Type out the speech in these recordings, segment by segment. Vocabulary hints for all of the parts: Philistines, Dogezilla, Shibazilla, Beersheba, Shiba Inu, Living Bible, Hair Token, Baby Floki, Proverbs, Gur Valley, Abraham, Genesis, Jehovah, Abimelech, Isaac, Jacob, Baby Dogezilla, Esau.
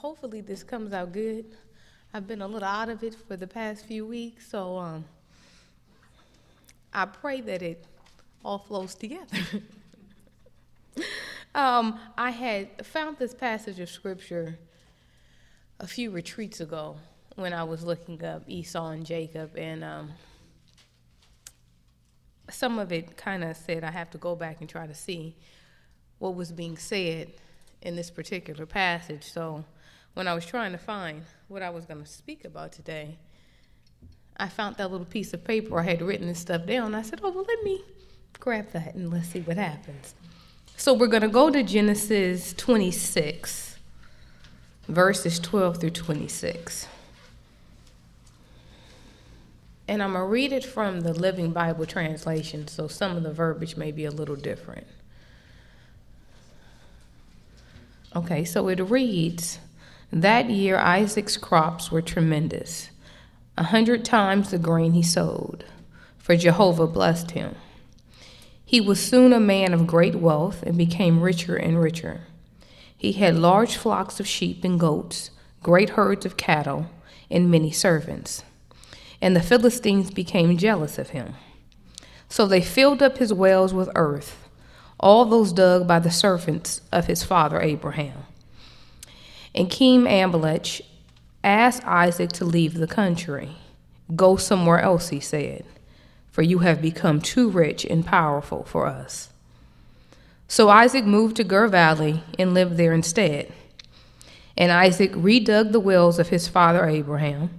hopefully this comes out good. I've been a little out of it for the past few weeks, so I pray that it all flows together. I had found this passage of scripture a few retreats ago when I was looking up Esau and Jacob, and some of it kind of said I have to go back and try to see what was being said in this particular passage. So when I was trying to find what I was going to speak about today, I found that little piece of paper. I had written this stuff down. I said, oh, well, let me grab that and let's see what happens. So we're going to go to Genesis 26, verses 12 through 26. And I'm going to read it from the Living Bible translation, so some of the verbiage may be a little different. Okay, so it reads, that year Isaac's crops were tremendous, 100 times the grain he sowed, for Jehovah blessed him. He was soon a man of great wealth and became richer and richer. He had large flocks of sheep and goats, great herds of cattle, and many servants. And the Philistines became jealous of him. So they filled up his wells with earth, all those dug by the servants of his father Abraham. And King Abimelech asked Isaac to leave the country. Go somewhere else, he said, for you have become too rich and powerful for us. So Isaac moved to Gur Valley and lived there instead. And Isaac redug the wells of his father Abraham,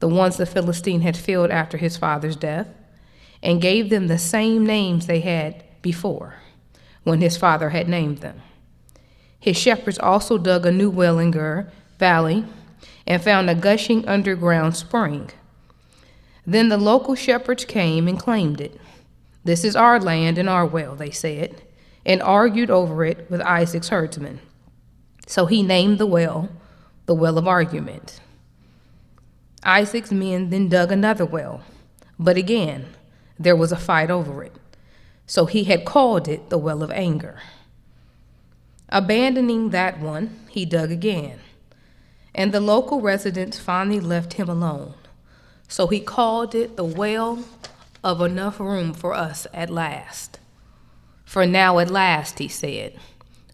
the ones the Philistine had filled after his father's death, and gave them the same names they had before, when his father had named them. His shepherds also dug a new well in Gur Valley and found a gushing underground spring. Then the local shepherds came and claimed it. This is our land and our well, they said, and argued over it with Isaac's herdsmen. So he named the well of argument. Isaac's men then dug another well, but again, there was a fight over it. So he had called it the well of anger. Abandoning that one, he dug again, and the local residents finally left him alone. So he called it the well of enough room for us at last. For now at last, he said,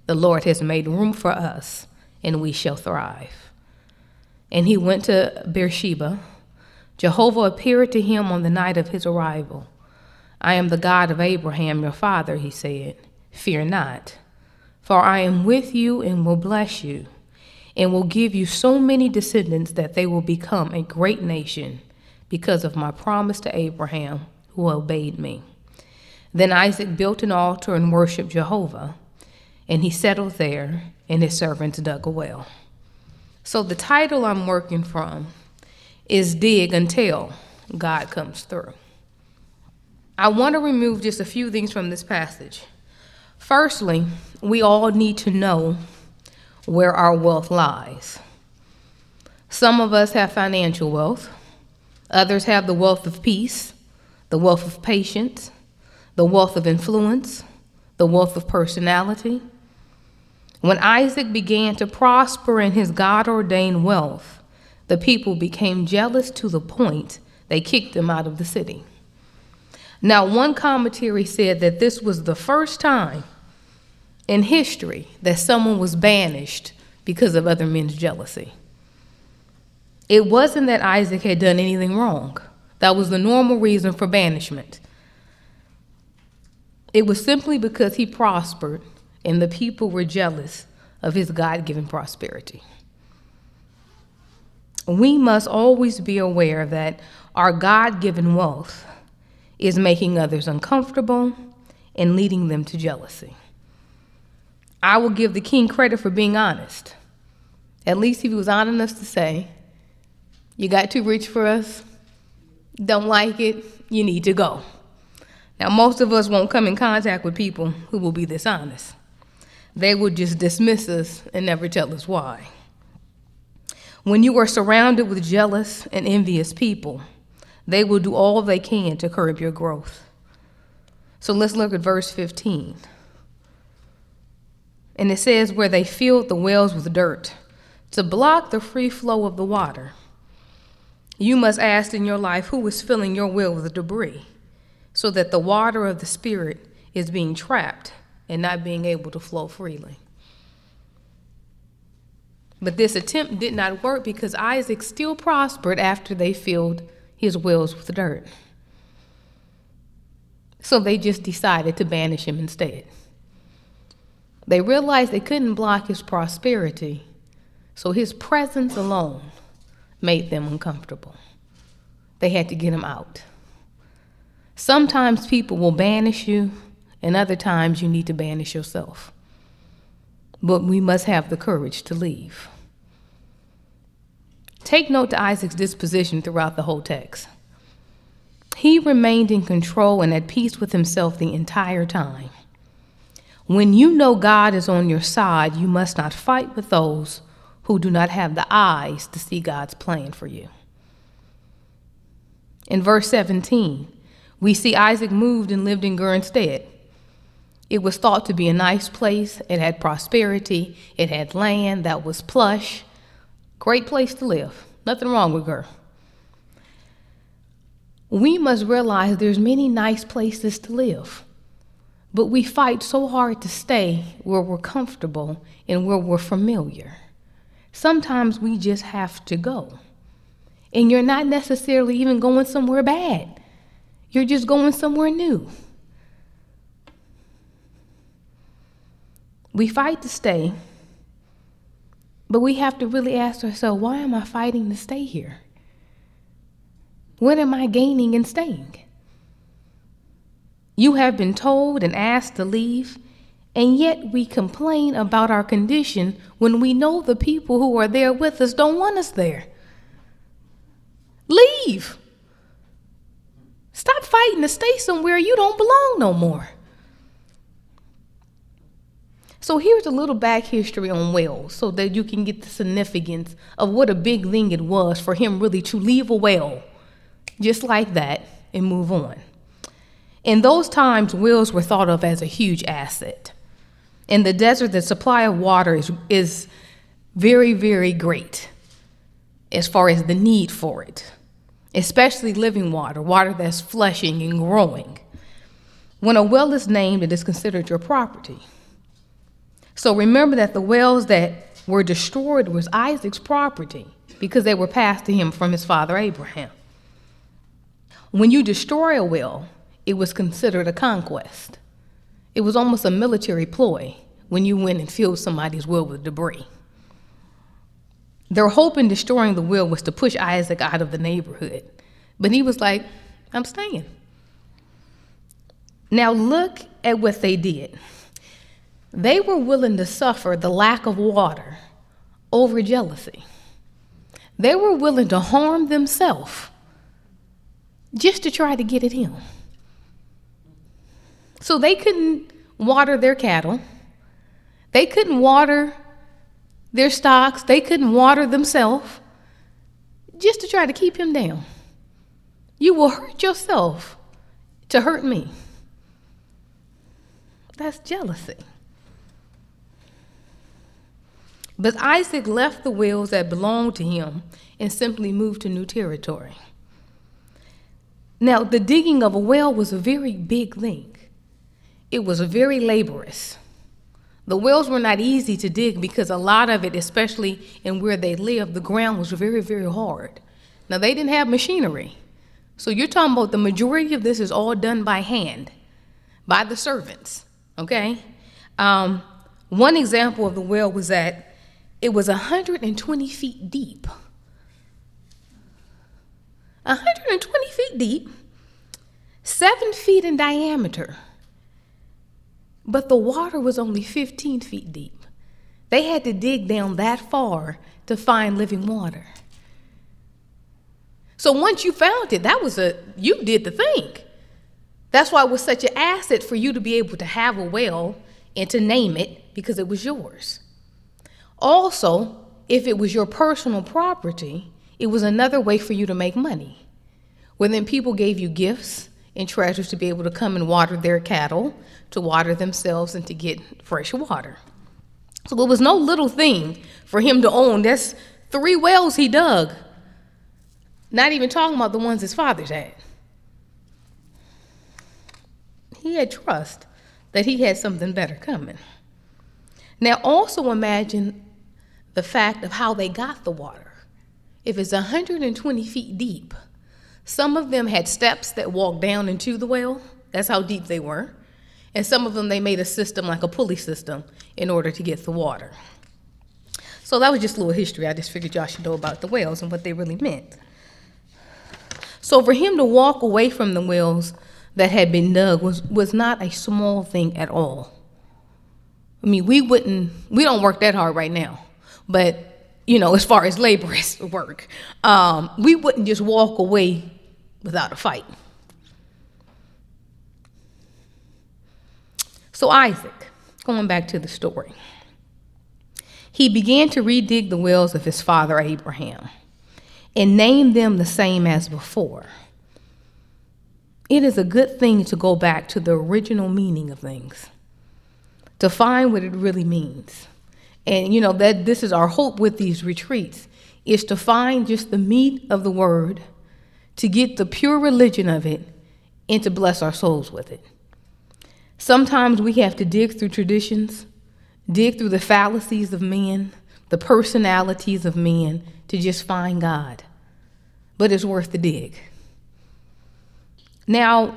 the Lord has made room for us, and we shall thrive. And he went to Beersheba. Jehovah appeared to him on the night of his arrival. I am the God of Abraham, your father, he said. Fear not, for I am with you and will bless you, and will give you so many descendants that they will become a great nation because of my promise to Abraham, who obeyed me. Then Isaac built an altar and worshiped Jehovah, and he settled there, and his servants dug a well. So the title I'm working from is Dig Until God Comes Through. I want to remove just a few things from this passage. Firstly, we all need to know where our wealth lies. Some of us have financial wealth. Others have the wealth of peace, the wealth of patience, the wealth of influence, the wealth of personality. When Isaac began to prosper in his God-ordained wealth, the people became jealous to the point they kicked him out of the city. Now, one commentary said that this was the first time in history that someone was banished because of other men's jealousy. It wasn't that Isaac had done anything wrong. That was the normal reason for banishment. It was simply because he prospered, and the people were jealous of his God-given prosperity. We must always be aware that our God-given wealth is making others uncomfortable and leading them to jealousy. I will give the king credit for being honest. At least he was honest enough to say, you got too rich for us, don't like it, you need to go. Now, most of us won't come in contact with people who will be this honest. They will just dismiss us and never tell us why. When you are surrounded with jealous and envious people, they will do all they can to curb your growth. So let's look at verse 15. And it says, where they filled the wells with dirt to block the free flow of the water. You must ask in your life who is filling your well with debris, so that the water of the Spirit is being trapped and not being able to flow freely. But this attempt did not work because Isaac still prospered after they filled his wells with dirt. So they just decided to banish him instead. They realized they couldn't block his prosperity, so his presence alone made them uncomfortable. They had to get him out. Sometimes people will banish you, and other times you need to banish yourself. But we must have the courage to leave. Take note to Isaac's disposition throughout the whole text. He remained in control and at peace with himself the entire time. When you know God is on your side, you must not fight with those who do not have the eyes to see God's plan for you. In verse 17, we see Isaac moved and lived in Gur instead. It was thought to be a nice place. It had prosperity. It had land that was plush. Great place to live. Nothing wrong with Gur. We must realize there's many nice places to live, but we fight so hard to stay where we're comfortable and where we're familiar. Sometimes we just have to go. And you're not necessarily even going somewhere bad. You're just going somewhere new. We fight to stay, but we have to really ask ourselves, why am I fighting to stay here? What am I gaining in staying? You have been told and asked to leave, and yet we complain about our condition when we know the people who are there with us don't want us there. Leave. Stop fighting to stay somewhere you don't belong no more. So here's a little back history on wells so that you can get the significance of what a big thing it was for him really to leave a well just like that and move on. In those times, wells were thought of as a huge asset. In the desert, the supply of water is very, very great as far as the need for it, especially living water, water that's flushing and growing. When a well is named, it is considered your property. So remember that the wells that were destroyed was Isaac's property because they were passed to him from his father Abraham. When you destroy a well, it was considered a conquest. It was almost a military ploy when you went and filled somebody's well with debris. Their hope in destroying the well was to push Isaac out of the neighborhood. But he was like, I'm staying. Now look at what they did. They were willing to suffer the lack of water over jealousy. They were willing to harm themselves just to try to get at him. So they couldn't water their cattle. They couldn't water their stocks. They couldn't water themselves just to try to keep him down. You will hurt yourself to hurt me. That's jealousy. But Isaac left the wells that belonged to him and simply moved to new territory. Now, the digging of a well was a very big thing. It was very laborious. The wells were not easy to dig because a lot of it, especially in where they lived, the ground was very, very hard. Now, they didn't have machinery. So you're talking about the majority of this is all done by hand, by the servants, okay? One example of the well was that it was 120 feet deep. 120 feet deep, 7 feet in diameter. But the water was only 15 feet deep. They had to dig down that far to find living water. So once you found it, you did the thing. That's why it was such an asset for you to be able to have a well and to name it because it was yours. Also, if it was your personal property, it was another way for you to make money. Well, then people gave you gifts and treasures to be able to come and water their cattle, to water themselves, and to get fresh water. So it was no little thing for him to own. That's 3 wells he dug. Not even talking about the ones his fathers had. He had trust that he had something better coming. Now also imagine the fact of how they got the water. If it's 120 feet deep, some of them had steps that walked down into the well. That's how deep they were. And some of them, they made a system like a pulley system in order to get the water. So that was just a little history. I just figured y'all should know about the wells and what they really meant. So for him to walk away from the wells that had been dug was not a small thing at all. I mean, we don't work that hard right now. But, as far as laborious work, we wouldn't just walk away without a fight. So Isaac, going back to the story, he began to redig the wells of his father Abraham and named them the same as before. It is a good thing to go back to the original meaning of things, to find what it really means. And that this is our hope with these retreats, is to find just the meat of the word, to get the pure religion of it, and to bless our souls with it. Sometimes we have to dig through traditions, dig through the fallacies of men, the personalities of men, to just find God. But it's worth the dig. Now,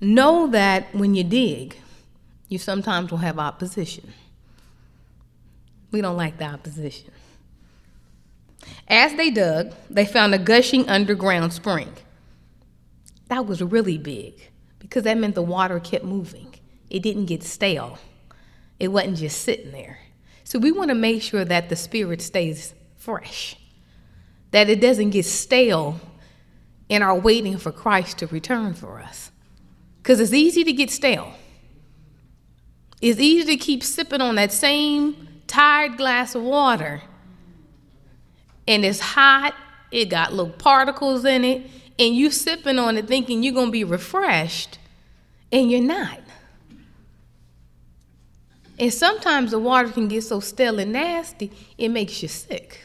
know that when you dig, you sometimes will have opposition. We don't like the opposition. As they dug, they found a gushing underground spring. That was really big because that meant the water kept moving. It didn't get stale. It wasn't just sitting there. So we want to make sure that the spirit stays fresh, that it doesn't get stale in our waiting for Christ to return for us. Because it's easy to get stale. It's easy to keep sipping on that same tired glass of water, and it's hot, it got little particles in it, and you sipping on it thinking you're going to be refreshed, and you're not. And sometimes the water can get so stale and nasty, it makes you sick.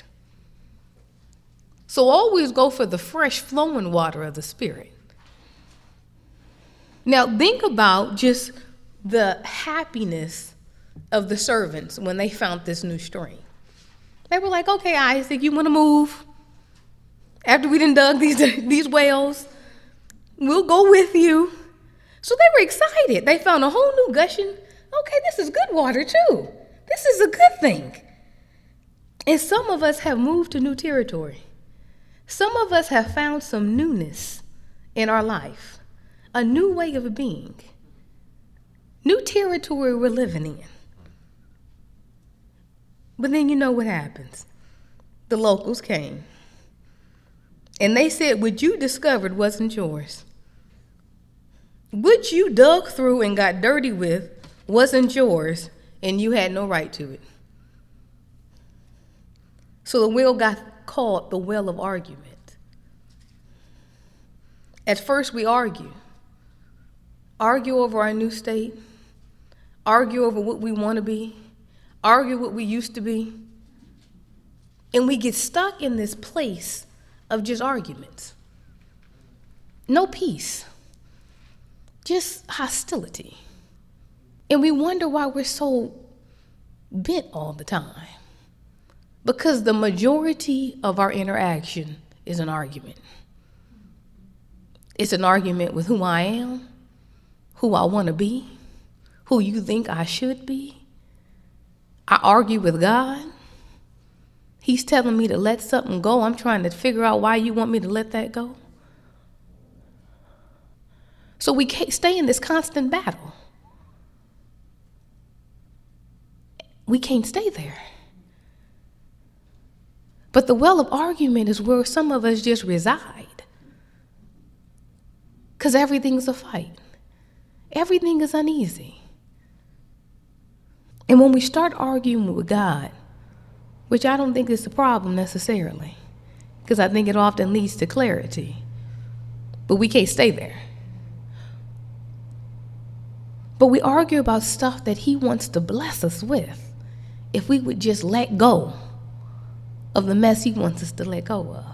So always go for the fresh flowing water of the Spirit. Now think about just the happiness of the servants when they found this new stream. They were like, okay, Isaac, you want to move? After we done dug these wells, we'll go with you. So they were excited. They found a whole new gushing. Okay, this is good water too. This is a good thing. And some of us have moved to new territory. Some of us have found some newness in our life, a new way of being, new territory we're living in. But then you know what happens. The locals came. And they said, what you discovered wasn't yours. What you dug through and got dirty with wasn't yours, and you had no right to it. So the well got called the well of argument. At first we argue over our new state, argue over what we want to be, argue what we used to be. And we get stuck in this place of just arguments. No peace, just hostility. And we wonder why we're so bent all the time. Because the majority of our interaction is an argument. It's an argument with who I am, who I want to be, who you think I should be. I argue with God. He's telling me to let something go. I'm trying to figure out why you want me to let that go. So we can't stay in this constant battle. We can't stay there. But the well of argument is where some of us just reside. Because everything's a fight. Everything is uneasy. And when we start arguing with God, which I don't think is the problem necessarily, because I think it often leads to clarity, but we can't stay there. But we argue about stuff that he wants to bless us with if we would just let go of the mess he wants us to let go of.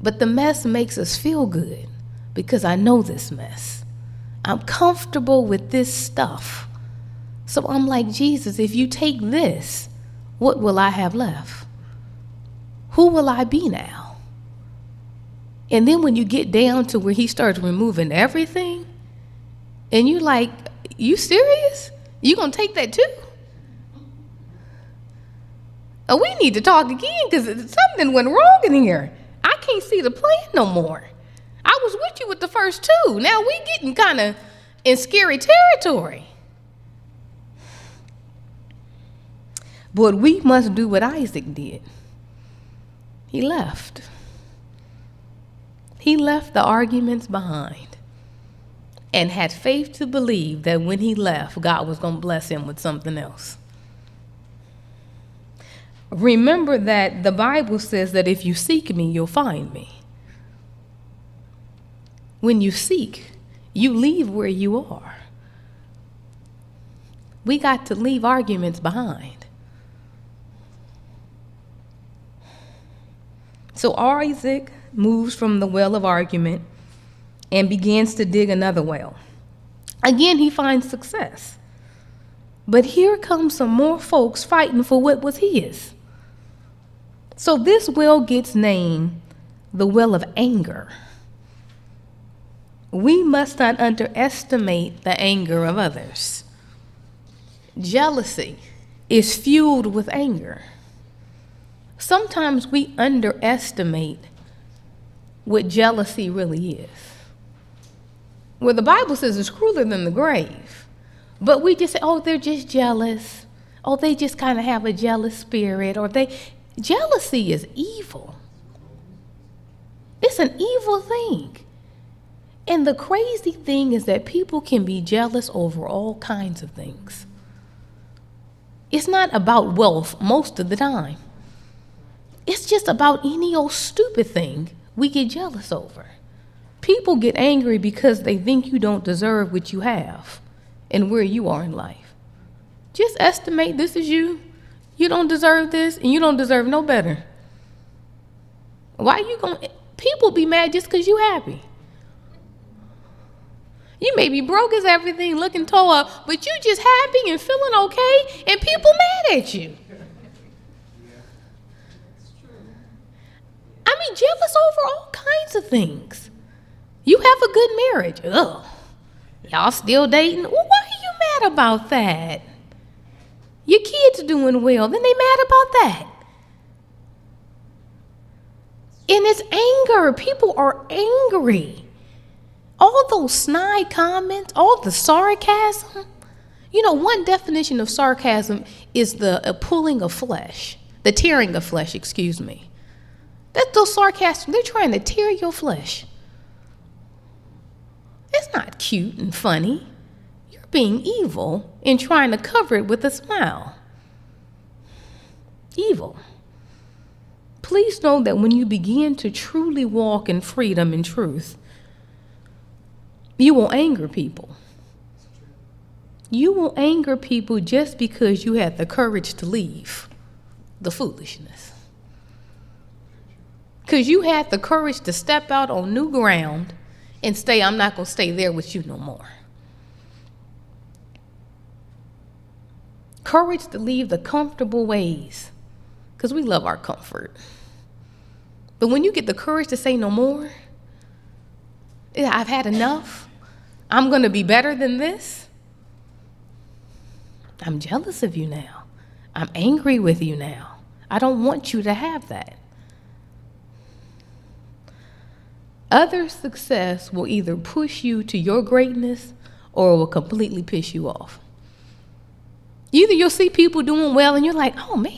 But the mess makes us feel good because I know this mess. I'm comfortable with this stuff. So I'm like, Jesus, if you take this, what will I have left? Who will I be now? And then when you get down to where he starts removing everything, and you're like, you serious? You gonna take that too? Oh, we need to talk again because something went wrong in here. I can't see the plan no more. I was with you with the first two. Now we getting kind of in scary territory. But we must do what Isaac did. He left. He left the arguments behind and had faith to believe that when he left, God was going to bless him with something else. Remember that the Bible says that if you seek me, you'll find me. When you seek, you leave where you are. We got to leave arguments behind. So Isaac moves from the well of argument and begins to dig another well. Again, he finds success. But here comes some more folks fighting for what was his. So this well gets named the well of anger. We must not underestimate the anger of others. Jealousy is fueled with anger. Sometimes we underestimate what jealousy really is. Well, the Bible says it's crueler than the grave. But we just say, oh, they're just jealous. Oh, they just kind of have a jealous spirit. Jealousy is evil. It's an evil thing. And the crazy thing is that people can be jealous over all kinds of things. It's not about wealth most of the time. It's just about any old stupid thing we get jealous over. People get angry because they think you don't deserve what you have and where you are in life. Just estimate this is you. You don't deserve this, and you don't deserve no better. Why you gonna? People be mad just because you happy. You may be broke as everything, looking tore up, but you just happy and feeling okay, and people mad at you. I mean, jealous over all kinds of things. You have a good marriage. Ugh. Y'all still dating? Well, why are you mad about that? Your kids doing well, then they mad about that. And it's anger. People are angry. All those snide comments, all the sarcasm. You know, one definition of sarcasm is the pulling of flesh, the tearing of flesh, That's those sarcastic. They're trying to tear your flesh. It's not cute and funny. You're being evil and trying to cover it with a smile. Evil. Please know that when you begin to truly walk in freedom and truth, you will anger people. You will anger people just because you had the courage to leave the foolishness. Because you had the courage to step out on new ground and say, I'm not going to stay there with you no more. Courage to leave the comfortable ways, because we love our comfort. But when you get the courage to say no more, I've had enough, I'm going to be better than this. I'm jealous of you now. I'm angry with you now. I don't want you to have that. Other success will either push you to your greatness or it will completely piss you off. Either you'll see people doing well and you're like, oh man,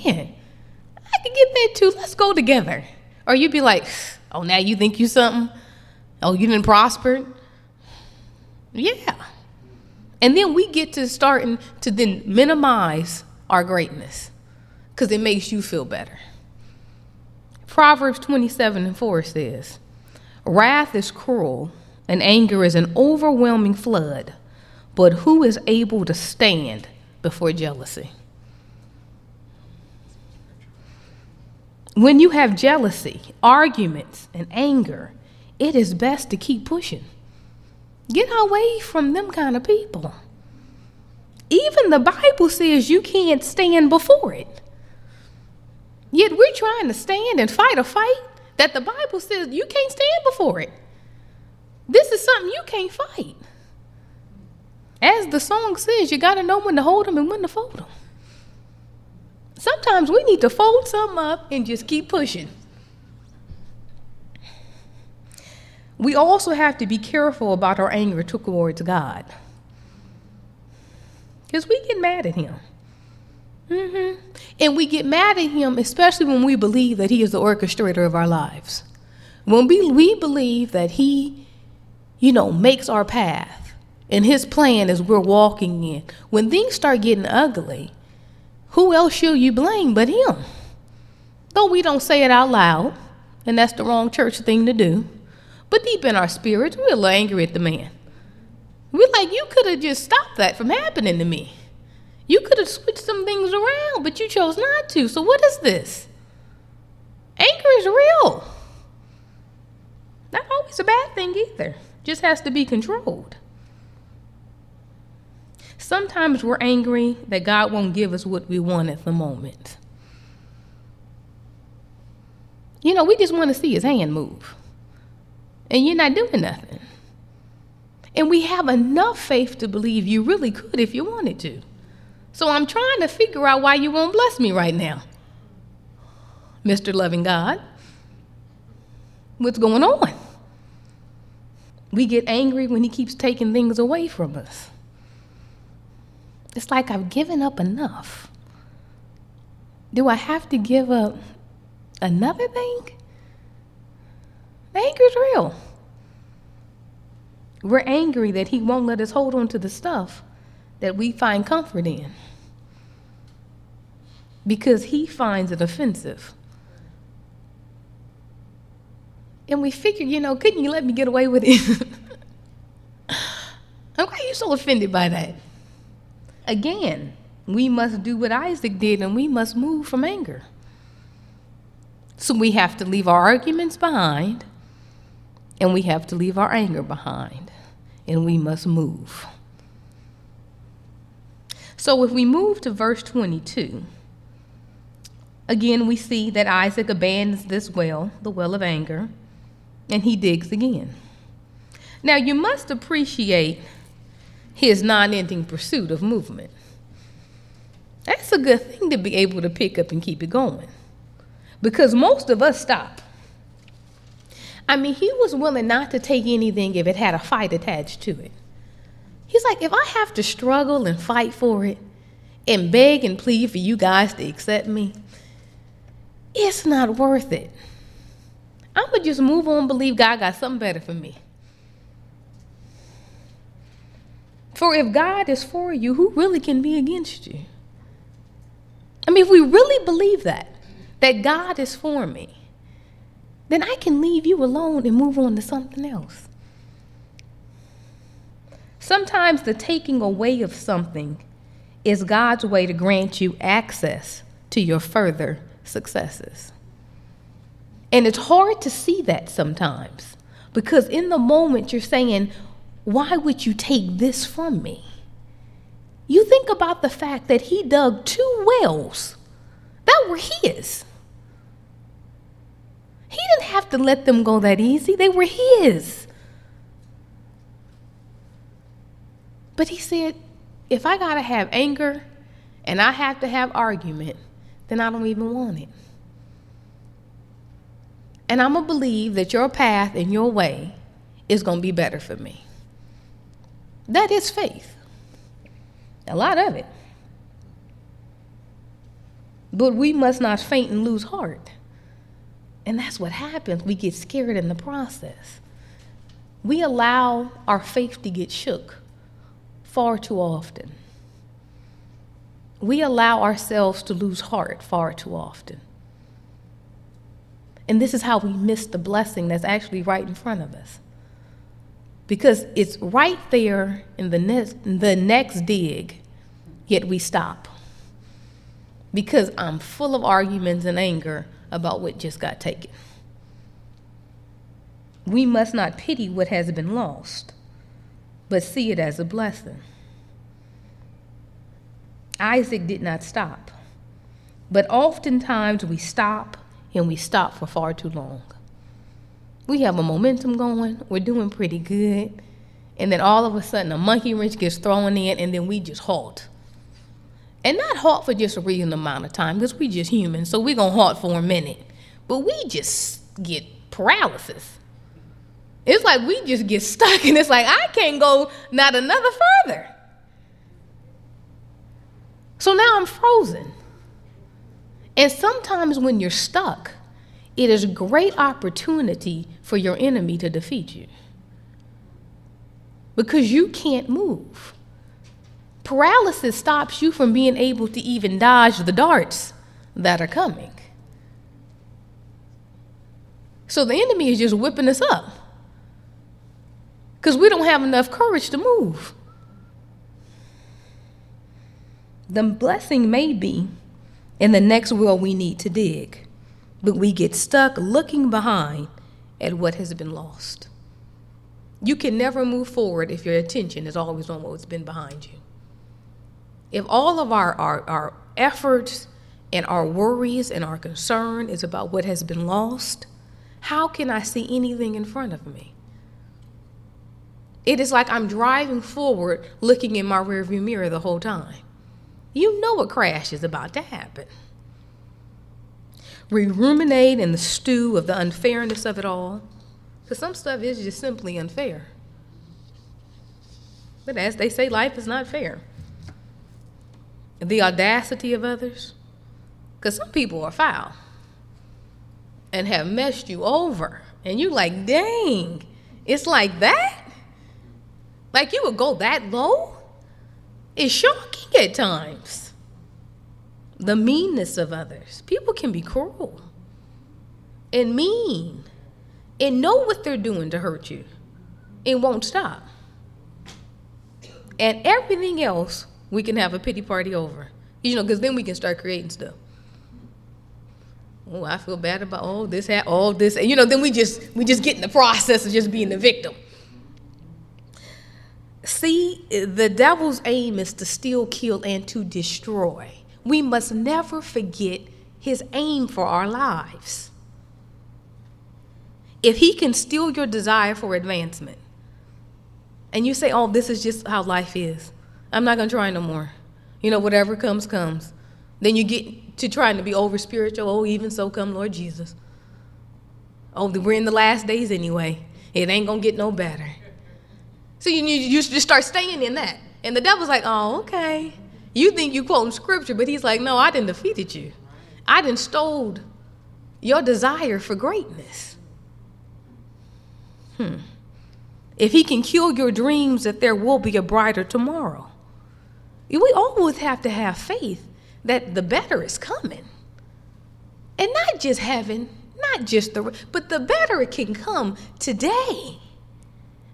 I can get there too. Let's go together. Or you'll be like, oh, now you think you something? Oh, you didn't prosper? Yeah. And then we get to starting to then minimize our greatness because it makes you feel better. Proverbs 27:4 says, wrath is cruel, and anger is an overwhelming flood, but who is able to stand before jealousy? When you have jealousy, arguments, and anger, it is best to keep pushing. Get away from them kind of people. Even the Bible says you can't stand before it. Yet we're trying to stand and fight a fight that the Bible says you can't stand before it. This is something you can't fight. As the song says, you got to know when to hold them and when to fold them. Sometimes we need to fold some up and just keep pushing. We also have to be careful about our anger towards God, because we get mad at him. And we get mad at him, especially when we believe that he is the orchestrator of our lives. When we believe that he, makes our path and his plan is we're walking in. When things start getting ugly, who else should you blame but him? Though we don't say it out loud, and that's the wrong church thing to do, but deep in our spirits, we're a little angry at the man. We're like, you could have just stopped that from happening to me. You could have switched some things around, but you chose not to. So what is this? Anger is real. Not always a bad thing either. Just has to be controlled. Sometimes we're angry that God won't give us what we want at the moment. We just want to see his hand move. And you're not doing nothing. And we have enough faith to believe you really could if you wanted to. So I'm trying to figure out why you won't bless me right now, Mr. Loving God. What's going on? We get angry when he keeps taking things away from us. It's like, I've given up enough. Do I have to give up another thing? The anger's real. We're angry that he won't let us hold on to the stuff that we find comfort in, because he finds it offensive. And we figure, couldn't you let me get away with it? Why are you so offended by that? Again, we must do what Isaac did, and we must move from anger. So we have to leave our arguments behind, and we have to leave our anger behind, and we must move. So if we move to verse 22, again, we see that Isaac abandons this well, the well of anger, and he digs again. Now, you must appreciate his non-ending pursuit of movement. That's a good thing to be able to pick up and keep it going, because most of us stop. He was willing not to take anything if it had a fight attached to it. He's like, if I have to struggle and fight for it and beg and plead for you guys to accept me, it's not worth it. I'm going to just move on and believe God got something better for me. For if God is for you, who really can be against you? If we really believe that God is for me, then I can leave you alone and move on to something else. Sometimes the taking away of something is God's way to grant you access to your further successes. And it's hard to see that sometimes, because in the moment you're saying, why would you take this from me? You think about the fact that he dug two wells that were his. He didn't have to let them go that easy. They were his. But he said, if I got to have anger and I have to have argument, then I don't even want it. And I'm going to believe that your path and your way is going to be better for me. That is faith. A lot of it. But we must not faint and lose heart. And that's what happens. We get scared in the process. We allow our faith to get shook far too often. We allow ourselves to lose heart far too often. And this is how we miss the blessing that's actually right in front of us. Because it's right there in the next dig, yet we stop. Because I'm full of arguments and anger about what just got taken. We must not pity what has been lost, but see it as a blessing. Isaac did not stop, but oftentimes we stop, and we stop for far too long. We have a momentum going, we're doing pretty good, and then all of a sudden a monkey wrench gets thrown in, and then we just halt. And not halt for just a reasonable amount of time, because we're just human, so we're going to halt for a minute. But we just get paralysis. It's like we just get stuck, and it's like, I can't go not another further. So now I'm frozen. And sometimes when you're stuck, it is a great opportunity for your enemy to defeat you, because you can't move. Paralysis stops you from being able to even dodge the darts that are coming. So the enemy is just whipping us up, because we don't have enough courage to move. The blessing may be in the next well we need to dig, but we get stuck looking behind at what has been lost. You can never move forward if your attention is always on what's been behind you. If all of our efforts and our worries and our concern is about what has been lost, how can I see anything in front of me? It is like I'm driving forward looking in my rearview mirror the whole time. You know a crash is about to happen. We ruminate in the stew of the unfairness of it all, because some stuff is just simply unfair. But as they say, life is not fair. The audacity of others, because some people are foul and have messed you over, and you like, dang, it's like that? Like you would go that low? It's shocking at times. The meanness of others. People can be cruel and mean and know what they're doing to hurt you and won't stop. And everything else we can have a pity party over. You know, because then we can start creating stuff. Oh, I feel bad about all this. And, you know, then we just get in the process of just being the victim. See, the devil's aim is to steal, kill, and to destroy. We must never forget his aim for our lives. If he can steal your desire for advancement, and you say, oh, this is just how life is. I'm not going to try no more. You know, whatever comes, comes. Then you get to trying to be over-spiritual. Oh, even so come, Lord Jesus. Oh, we're in the last days anyway. It ain't going to get no better. So you just start staying in that. And the devil's like, oh, okay. You think you quoting scripture, but he's like, no, I done defeated you. I done stole your desire for greatness. If he can kill your dreams that there will be a brighter tomorrow. We always have to have faith that the better is coming. And not just heaven, but the better it can come today.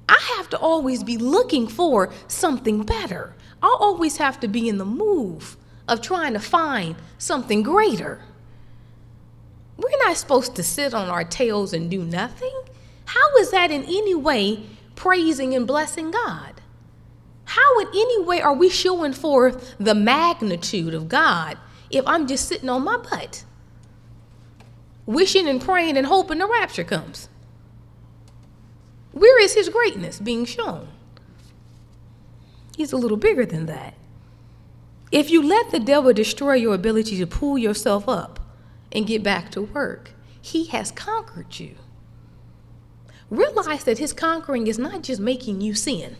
I have to always be looking for something better. I'll always have to be in the move of trying to find something greater. We're not supposed to sit on our tails and do nothing. How is that in any way praising and blessing God? How in any way are we showing forth the magnitude of God if I'm just sitting on my butt, wishing and praying and hoping the rapture comes? Where is his greatness being shown? He's a little bigger than that. If you let the devil destroy your ability to pull yourself up and get back to work, he has conquered you. Realize that his conquering is not just making you sin,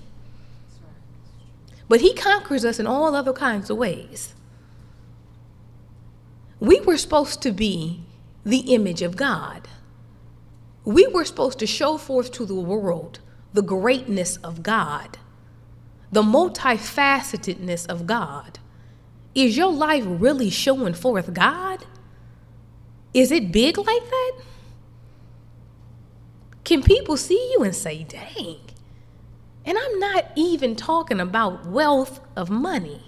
but he conquers us in all other kinds of ways. We were supposed to be the image of God. We were supposed to show forth to the world the greatness of God, the multifacetedness of God. Is your life really showing forth God? Is it big like that? Can people see you and say, dang? And I'm not even talking about wealth of money.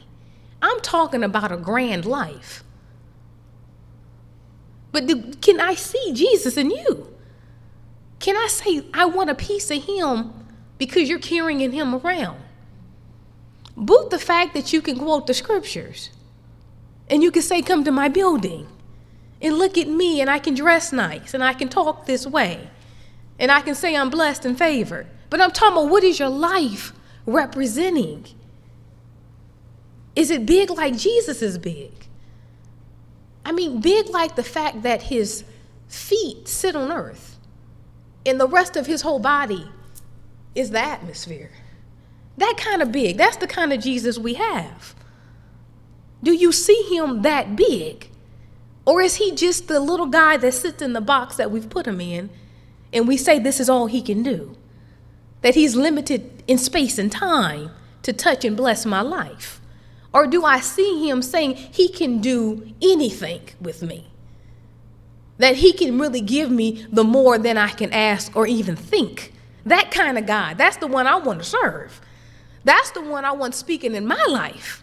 I'm talking about a grand life. But can I see Jesus in you? Can I say, I want a piece of him because you're carrying him around? Boot the fact that you can quote the scriptures and you can say, come to my building and look at me, and I can dress nice and I can talk this way and I can say I'm blessed and favored. But I'm talking about, what is your life representing? Is it big like Jesus is big? I mean, big like the fact that his feet sit on earth and the rest of his whole body is the atmosphere. That kind of big. That's the kind of Jesus we have. Do you see him that big? Or is he just the little guy that sits in the box that we've put him in and we say this is all he can do? That he's limited in space and time to touch and bless my life? Or do I see him saying he can do anything with me? That he can really give me the more than I can ask or even think. That kind of God. That's the one I want to serve. That's the one I want speaking in my life.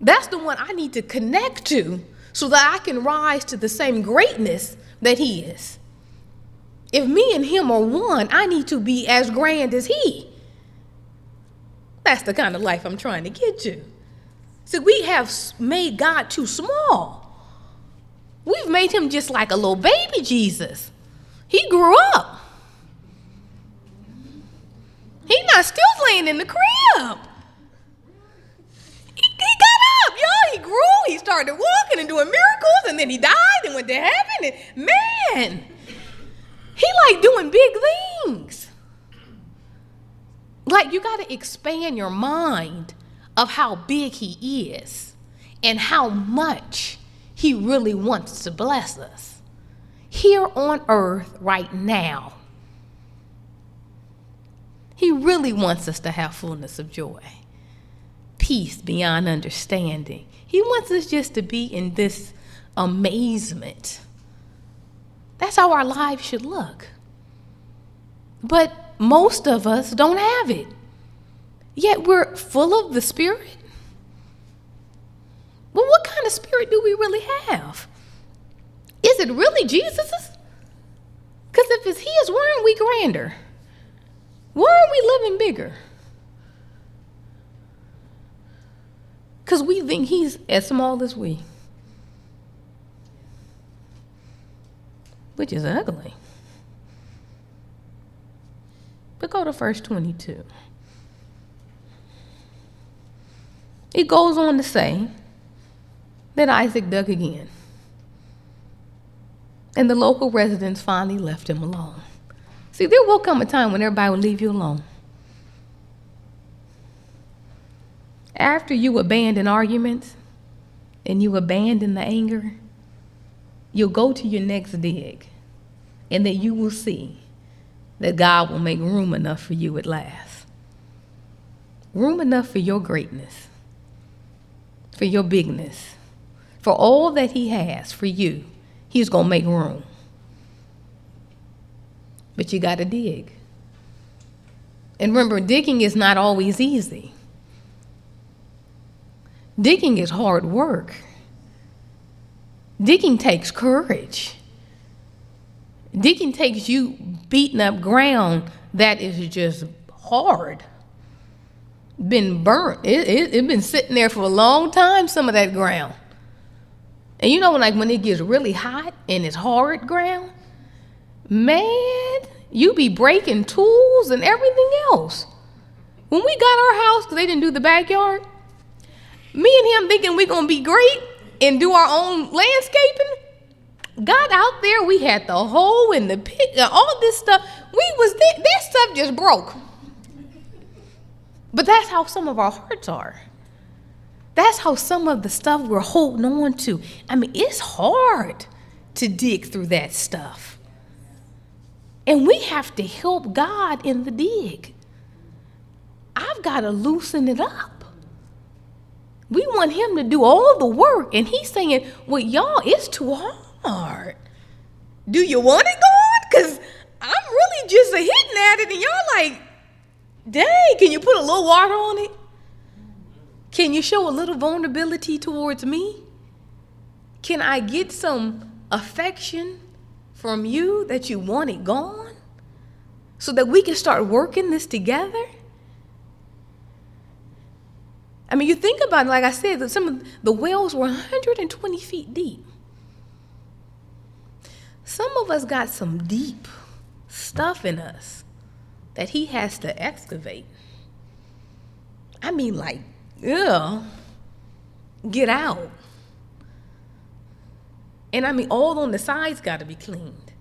That's the one I need to connect to so that I can rise to the same greatness that he is. If me and him are one, I need to be as grand as he. That's the kind of life I'm trying to get to. So we have made God too small. We've made him just like a little baby Jesus. He grew up. He's not still laying in the crib. He got up, y'all. He grew. He started walking and doing miracles, and then he died and went to heaven. And man, he like doing big things. Like, you got to expand your mind of how big he is and how much he really wants to bless us here on earth right now. He really wants us to have fullness of joy, peace beyond understanding. He wants us just to be in this amazement. That's how our lives should look. But most of us don't have it. Yet we're full of the Spirit. Well, what kind of spirit do we really have? Is it really Jesus's? Because if it's his, why aren't we grander? Why aren't we living bigger? Because we think he's as small as we. Which is ugly. But go to verse 22. It goes on to say that Isaac dug again. And the local residents finally left him alone. See, there will come a time when everybody will leave you alone. After you abandon arguments and you abandon the anger, you'll go to your next dig, and then you will see that God will make room enough for you at last. Room enough for your greatness, for your bigness, for all that he has for you. He's going to make room. But you got to dig. And remember, digging is not always easy. Digging is hard work. Digging takes courage. Digging takes you beating up ground that is just hard. Been burnt. It's been sitting there for a long time, some of that ground. And you know, like when it gets really hot and it's hard ground, man, you be breaking tools and everything else. When we got our house, because they didn't do the backyard, me and him thinking we're going to be great and do our own landscaping, got out there, we had the hole and the pit, all this stuff. This stuff just broke. But that's how some of our hearts are. That's how some of the stuff we're holding on to. I mean, it's hard to dig through that stuff. And we have to help God in the dig. I've got to loosen it up. We want him to do all the work. And he's saying, well, y'all, it's too hard. Do you want it, God? Because I'm really just hitting at it. And y'all like, dang, can you put a little water on it? Can you show a little vulnerability towards me? Can I get some affection from you that you want it gone so that we can start working this together? I mean, you think about it, like I said, that some of the wells were 120 feet deep. Some of us got some deep stuff in us that he has to excavate. I mean, like, yeah, get out. And I mean, all on the sides got to be cleaned.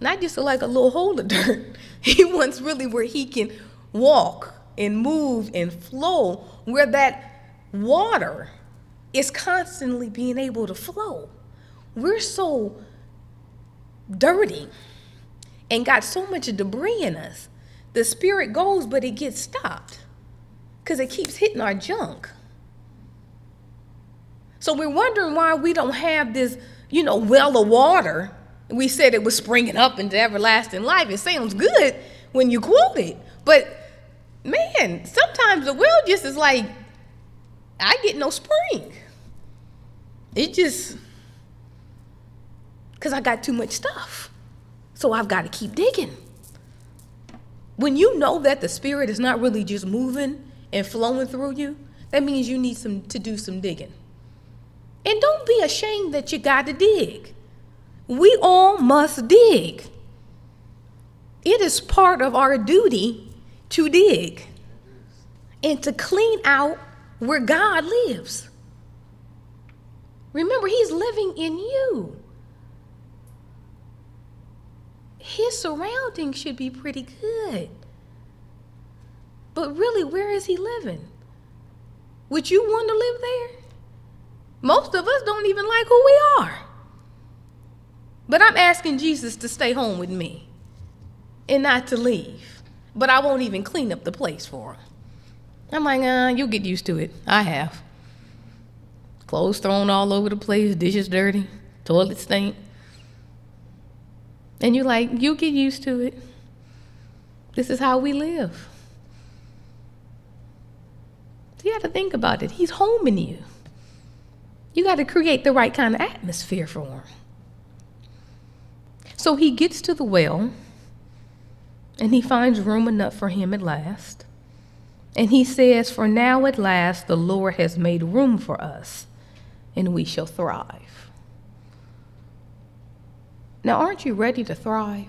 Not just like a little hole of dirt. He wants really where he can walk and move and flow, where that water is constantly being able to flow. We're so dirty and got so much debris in us. The spirit goes, but it gets stopped because it keeps hitting our junk. So we're wondering why we don't have this, well of water. We said it was springing up into everlasting life. It sounds good when you quote it, but man, sometimes the well just is like, I get no spring. It just, because I got too much stuff. So I've got to keep digging. When you know that the spirit is not really just moving and flowing through you, that means you need to do some digging. And don't be ashamed that you got to dig. We all must dig. It is part of our duty to dig and to clean out where God lives. Remember, he's living in you. His surroundings should be pretty good. But really, where is he living? Would you want to live there? Most of us don't even like who we are. But I'm asking Jesus to stay home with me and not to leave. But I won't even clean up the place for him. I'm like, you'll get used to it. I have. Clothes thrown all over the place, dishes dirty, toilet stink. And you're like, you'll get used to it. This is how we live. So you have to think about it. He's home in you. You got to create the right kind of atmosphere for him. So he gets to the well, and he finds room enough for him at last. And he says, for now at last, the Lord has made room for us, and we shall thrive. Now, aren't you ready to thrive?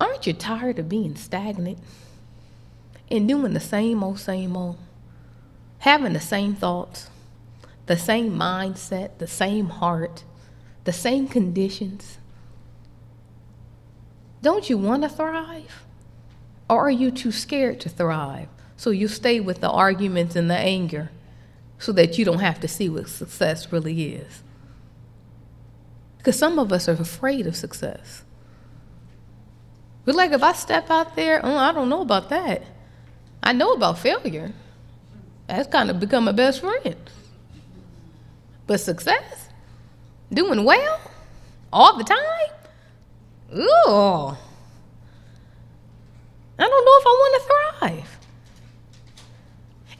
Aren't you tired of being stagnant and doing the same old, having the same thoughts, the same mindset, the same heart, the same conditions? Don't you want to thrive? Or are you too scared to thrive? So you stay with the arguments and the anger so that you don't have to see what success really is. Because some of us are afraid of success. We're like, if I step out there, I don't know about that. I know about failure. That's kind of become my best friend. But success? Doing well? All the time? Ooh. I don't know if I want to thrive.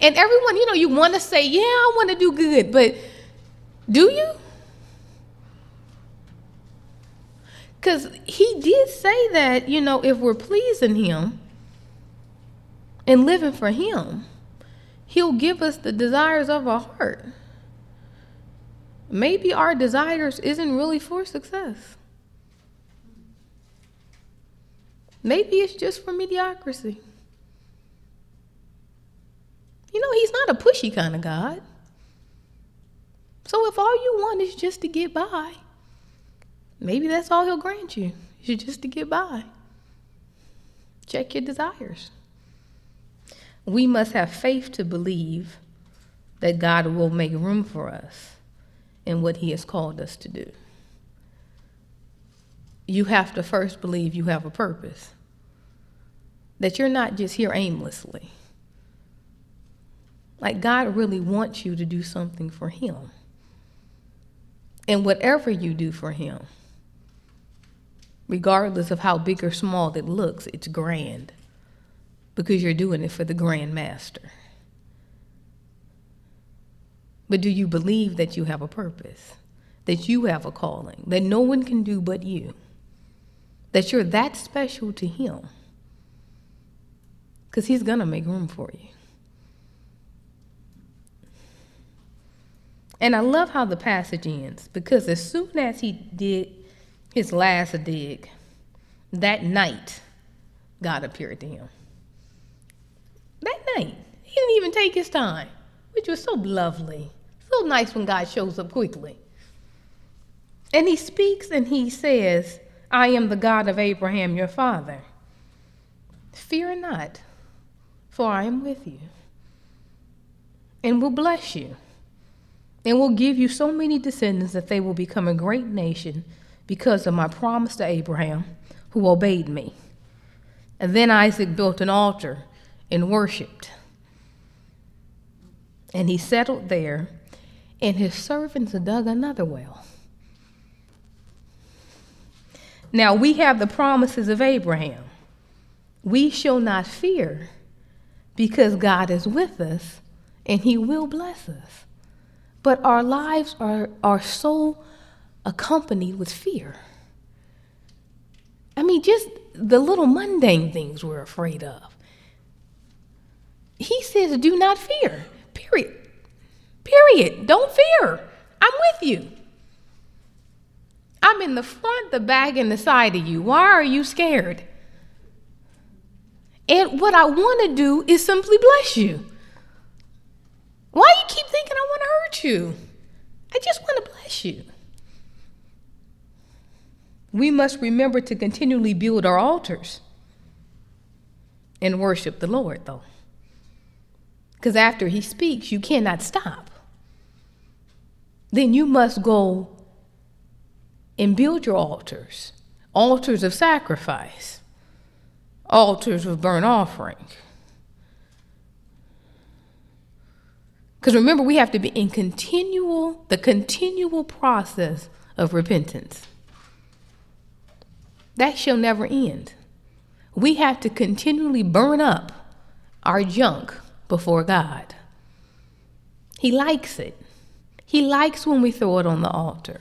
And everyone, you want to say, yeah, I want to do good, but do you? Because he did say that, if we're pleasing him and living for him, he'll give us the desires of our heart. Maybe our desires isn't really for success. Maybe it's just for mediocrity. He's not a pushy kind of God. So if all you want is just to get by, maybe that's all he'll grant you, is just to get by. Check your desires. We must have faith to believe that God will make room for us in what he has called us to do. You have to first believe you have a purpose. That you're not just here aimlessly. Like, God really wants you to do something for him. And whatever you do for him, regardless of how big or small it looks, it's grand. Because you're doing it for the grand master. But do you believe that you have a purpose, that you have a calling, that no one can do but you, that you're that special to him? Because he's going to make room for you. And I love how the passage ends, because as soon as he did his last dig, that night, God appeared to him. That night. He didn't even take his time, which was so lovely. So nice when God shows up quickly. And he speaks and he says, I am the God of Abraham, your father. Fear not, for I am with you, and will bless you, and will give you so many descendants that they will become a great nation, because of my promise to Abraham, who obeyed me. And then Isaac built an altar and worshiped. And he settled there, and his servants dug another well. Now we have the promises of Abraham. We shall not fear, because God is with us, and he will bless us. But our lives are so accompanied with fear. I mean, just the little mundane things we're afraid of. He says, do not fear, period. Period. Don't fear. I'm with you. I'm in the front, the back, and the side of you. Why are you scared? And what I want to do is simply bless you. Why do you keep thinking I want to hurt you? I just want to bless you. We must remember to continually build our altars and worship the Lord, though. Because after he speaks, you cannot stop. Then you must go and build your altars, altars of sacrifice, altars of burnt offering. Because remember, we have to be in the continual process of repentance. That shall never end. We have to continually burn up our junk before God. He likes it. He likes when we throw it on the altar.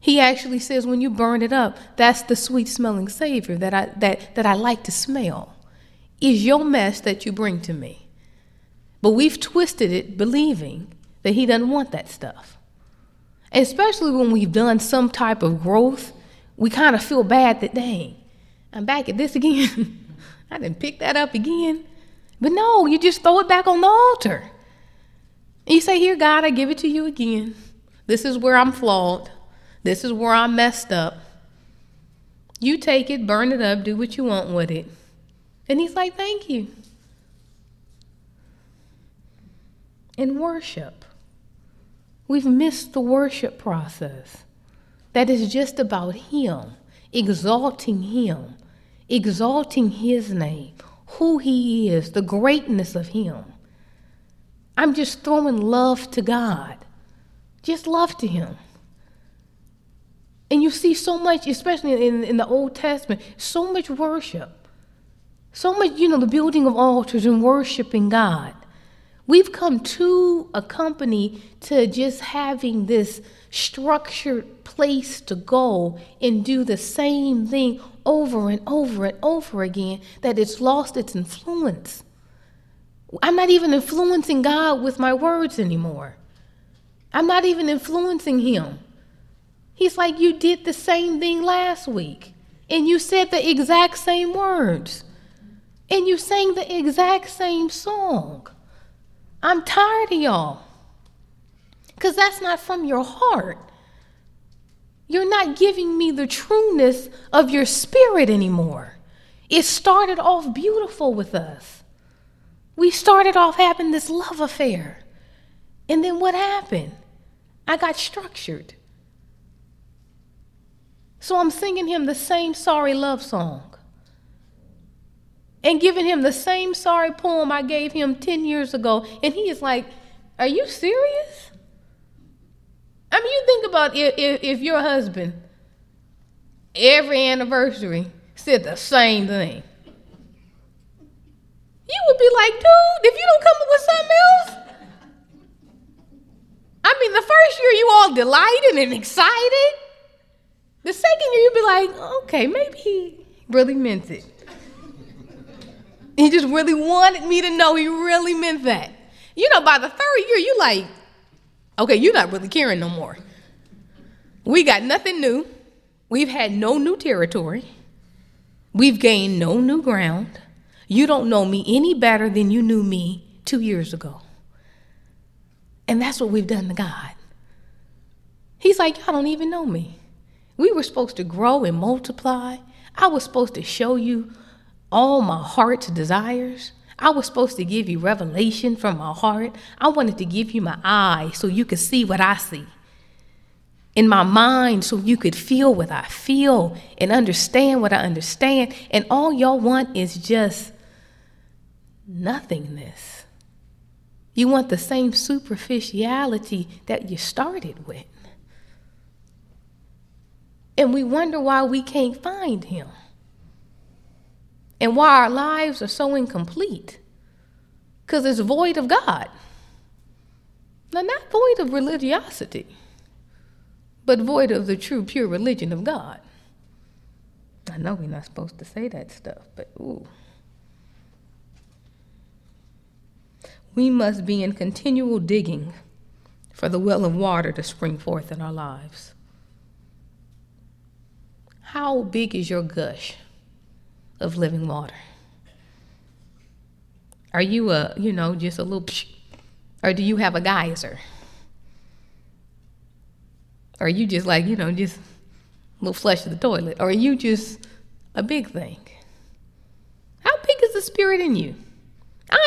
He actually says, when you burn it up, that's the sweet-smelling Savior that I like to smell, is your mess that you bring to me. But we've twisted it believing that he doesn't want that stuff. And especially when we've done some type of growth, we kind of feel bad that, dang, I'm back at this again. I didn't pick that up again. But no, you just throw it back on the altar. And you say, here, God, I give it to you again. This is where I'm flawed. This is where I messed up. You take it, burn it up, do what you want with it. And he's like, thank you. And worship. We've missed the worship process. That is just about him, exalting his name, who he is, the greatness of him. I'm just throwing love to God, just love to him. And you see so much, especially in the Old Testament, so much worship, so much, the building of altars and worshiping God. We've come to a company to just having this structured place to go and do the same thing over and over and over again, that it's lost its influence. I'm not even influencing God with my words anymore. I'm not even influencing him. He's like, you did the same thing last week, and you said the exact same words, and you sang the exact same song. I'm tired of y'all, because that's not from your heart. You're not giving me the trueness of your spirit anymore. It started off beautiful with us. We started off having this love affair. And then what happened? I got structured. So I'm singing him the same sorry love song and giving him the same sorry poem I gave him 10 years ago. And he is like, are you serious? I mean, you think about if your husband, every anniversary, said the same thing. You would be like, dude, if you don't come up with something else, I mean, the first year you all delighted and excited. The second year you'd be like, okay, maybe he really meant it. He just really wanted me to know he really meant that. You know, by the third year, you like, okay, you're not really caring no more. We got nothing new. We've had no new territory. We've gained no new ground. You don't know me any better than you knew me 2 years ago. And that's what we've done to God. He's like, y'all don't even know me. We were supposed to grow and multiply. I was supposed to show you all my heart's desires. I was supposed to give you revelation from my heart. I wanted to give you my eyes so you could see what I see. In my mind so you could feel what I feel and understand what I understand. And all y'all want is just nothingness. You want the same superficiality that you started with. And we wonder why we can't find him. And why our lives are so incomplete. Because it's void of God. Now, not void of religiosity, but void of the true, pure religion of God. I know we're not supposed to say that stuff, but ooh. We must be in continual digging for the well of water to spring forth in our lives. How big is your gush of living water? Are you just a little psh, or do you have a geyser? Are you just like, just a little flush of the toilet? Or are you just a big thing? How big is the spirit in you?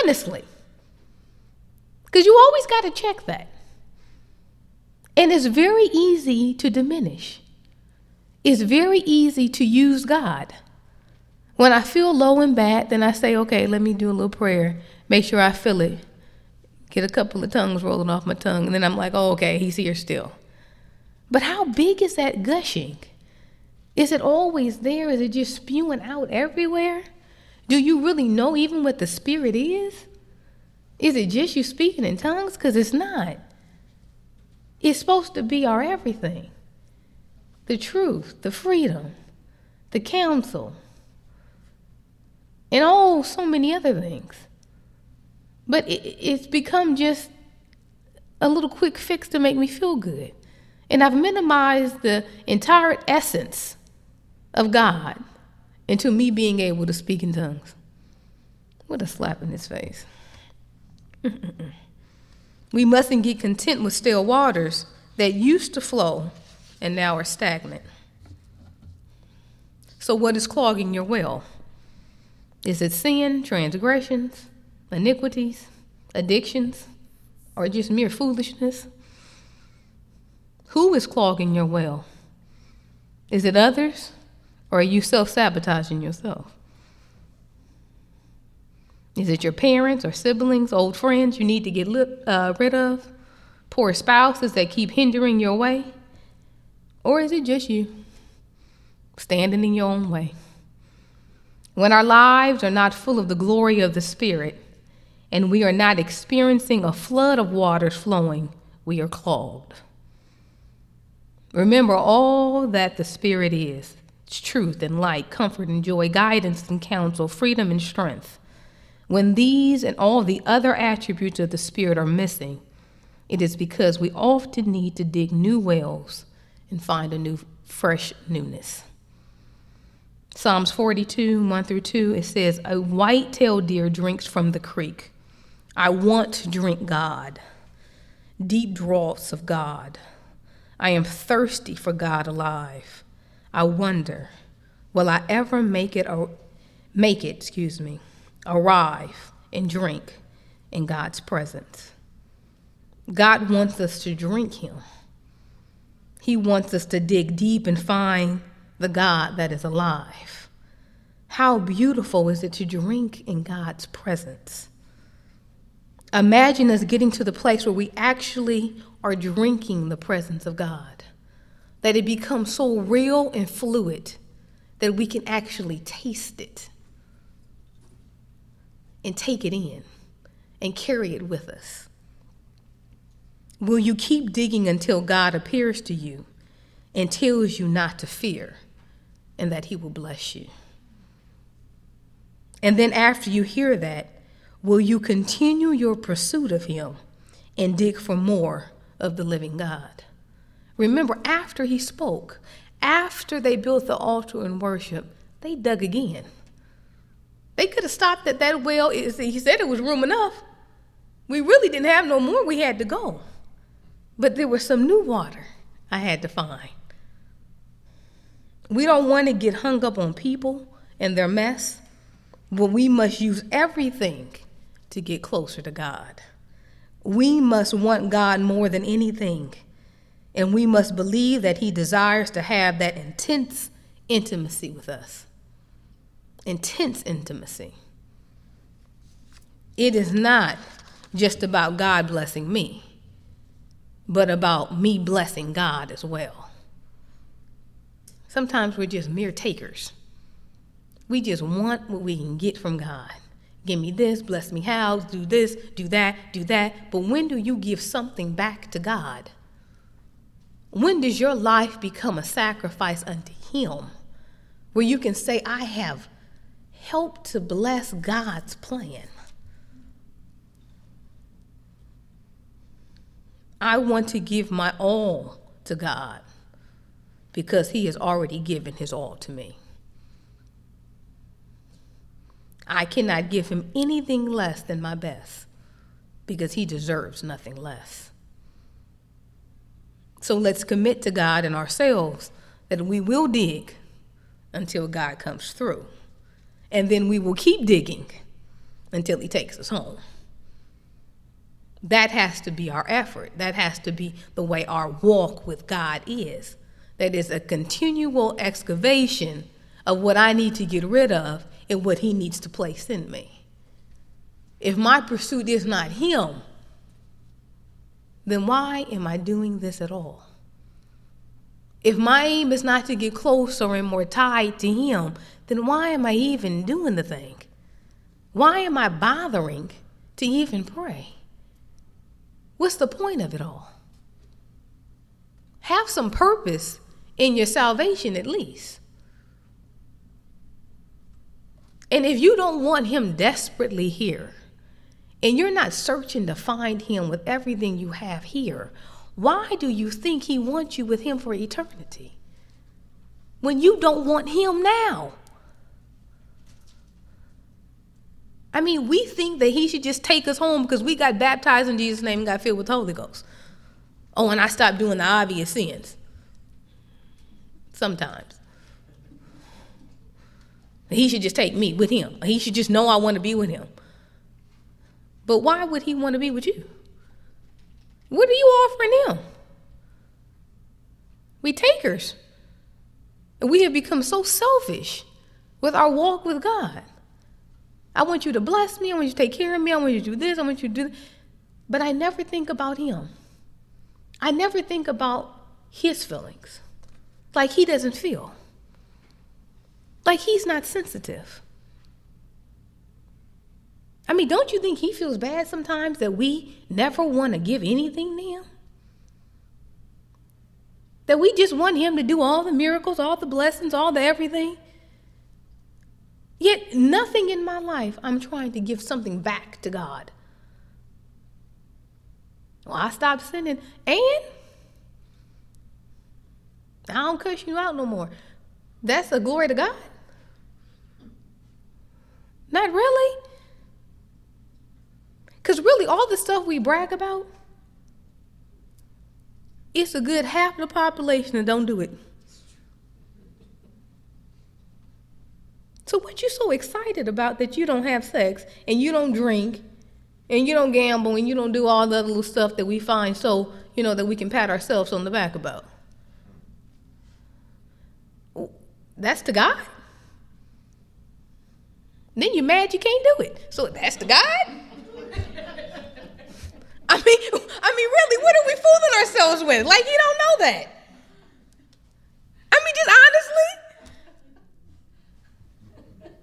Honestly. Because you always got to check that. And it's very easy to diminish. It's very easy to use God. When I feel low and bad, then I say, okay, let me do a little prayer, make sure I feel it, get a couple of tongues rolling off my tongue, and then I'm like, oh, okay, he's here still. But how big is that gushing? Is it always there? Is it just spewing out everywhere? Do you really know even what the Spirit is? Is it just you speaking in tongues? Because it's not. It's supposed to be our everything. The truth, the freedom, the counsel, and oh, so many other things. But it's become just a little quick fix to make me feel good. And I've minimized the entire essence of God into me being able to speak in tongues. What a slap in his face. We mustn't get content with still waters that used to flow and now are stagnant. So what is clogging your well? Is it sin, transgressions, iniquities, addictions, or just mere foolishness? Who is clogging your well? Is it others, or are you self-sabotaging yourself? Is it your parents or siblings, old friends you need to get rid of, poor spouses that keep hindering your way? Or is it just you, standing in your own way? When our lives are not full of the glory of the Spirit, and we are not experiencing a flood of waters flowing, we are clogged. Remember all that the Spirit is. It's truth and light, comfort and joy, guidance and counsel, freedom and strength. When these and all the other attributes of the Spirit are missing, it is because we often need to dig new wells and find a new, fresh newness. Psalms 42, 1-2, it says, a white-tailed deer drinks from the creek. I want to drink God, deep draughts of God. I am thirsty for God alive. I wonder, will I ever arrive and drink in God's presence? God wants us to drink him. He wants us to dig deep and find the God that is alive. How beautiful is it to drink in God's presence? Imagine us getting to the place where we actually are drinking the presence of God, that it becomes so real and fluid that we can actually taste it and take it in and carry it with us. Will you keep digging until God appears to you and tells you not to fear and that he will bless you? And then after you hear that, will you continue your pursuit of him and dig for more of the living God? Remember, after he spoke, after they built the altar and worship, they dug again. They could have stopped at that well. He said it was room enough. We really didn't have no more. We had to go. But there was some new water I had to find. We don't want to get hung up on people and their mess, but we must use everything to get closer to God. We must want God more than anything, and we must believe that he desires to have that intense intimacy with us. Intense intimacy. It is not just about God blessing me, but about me blessing God as well. Sometimes we're just mere takers. We just want what we can get from God. Give me this, bless me how, do this, do that, do that. But when do you give something back to God? When does your life become a sacrifice unto him, where you can say, I have helped to bless God's plan? I want to give my all to God because he has already given his all to me. I cannot give him anything less than my best because he deserves nothing less. So let's commit to God and ourselves that we will dig until God comes through. And then we will keep digging until he takes us home. That has to be our effort. That has to be the way our walk with God is. That is a continual excavation of what I need to get rid of and what he needs to place in me. If my pursuit is not him, then why am I doing this at all? If my aim is not to get closer and more tied to him, then why am I even doing the thing? Why am I bothering to even pray? What's the point of it all? Have some purpose in your salvation at least. And if you don't want him desperately here, and you're not searching to find him with everything you have here, why do you think he wants you with him for eternity when you don't want him now? I mean, we think that he should just take us home because we got baptized in Jesus' name and got filled with the Holy Ghost. Oh, and I stopped doing the obvious sins. Sometimes. He should just take me with him. He should just know I want to be with him. But why would he want to be with you? What are you offering him? We takers. We have become so selfish with our walk with God. I want you to bless me. I want you to take care of me. I want you to do this. I want you to do that. But I never think about him. I never think about his feelings. Like he doesn't feel. Like he's not sensitive. I mean, don't you think he feels bad sometimes that we never want to give anything to him? That we just want him to do all the miracles, all the blessings, all the everything? Yet nothing in my life I'm trying to give something back to God. Well, I stopped sinning, and I don't cuss you out no more. That's a glory to God? Not really. Because really all the stuff we brag about, it's a good half of the population that don't do it. So what you so excited about that you don't have sex and you don't drink and you don't gamble and you don't do all the other little stuff that we find so, that we can pat ourselves on the back about? That's to God? Then you're mad you can't do it. So that's to God? I mean, really, what are we fooling ourselves with? Like, you don't know that. I mean, just honestly.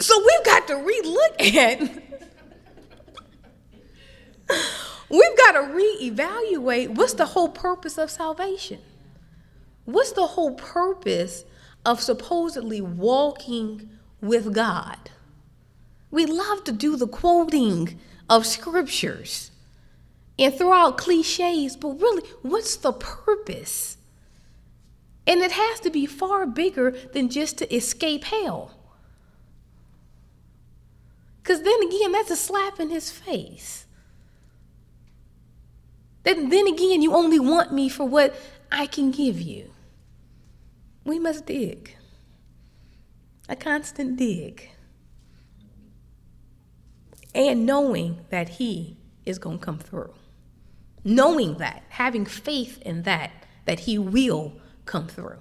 So we've got to relook at We've got to reevaluate what's the whole purpose of salvation. What's the whole purpose of supposedly walking with God? We love to do the quoting of scriptures and throw out cliches, but really, what's the purpose? And it has to be far bigger than just to escape hell. Because then again, that's a slap in his face. Then again, you only want me for what I can give you. We must dig. A constant dig. And knowing that he is going to come through. Knowing that, having faith in that, that he will come through.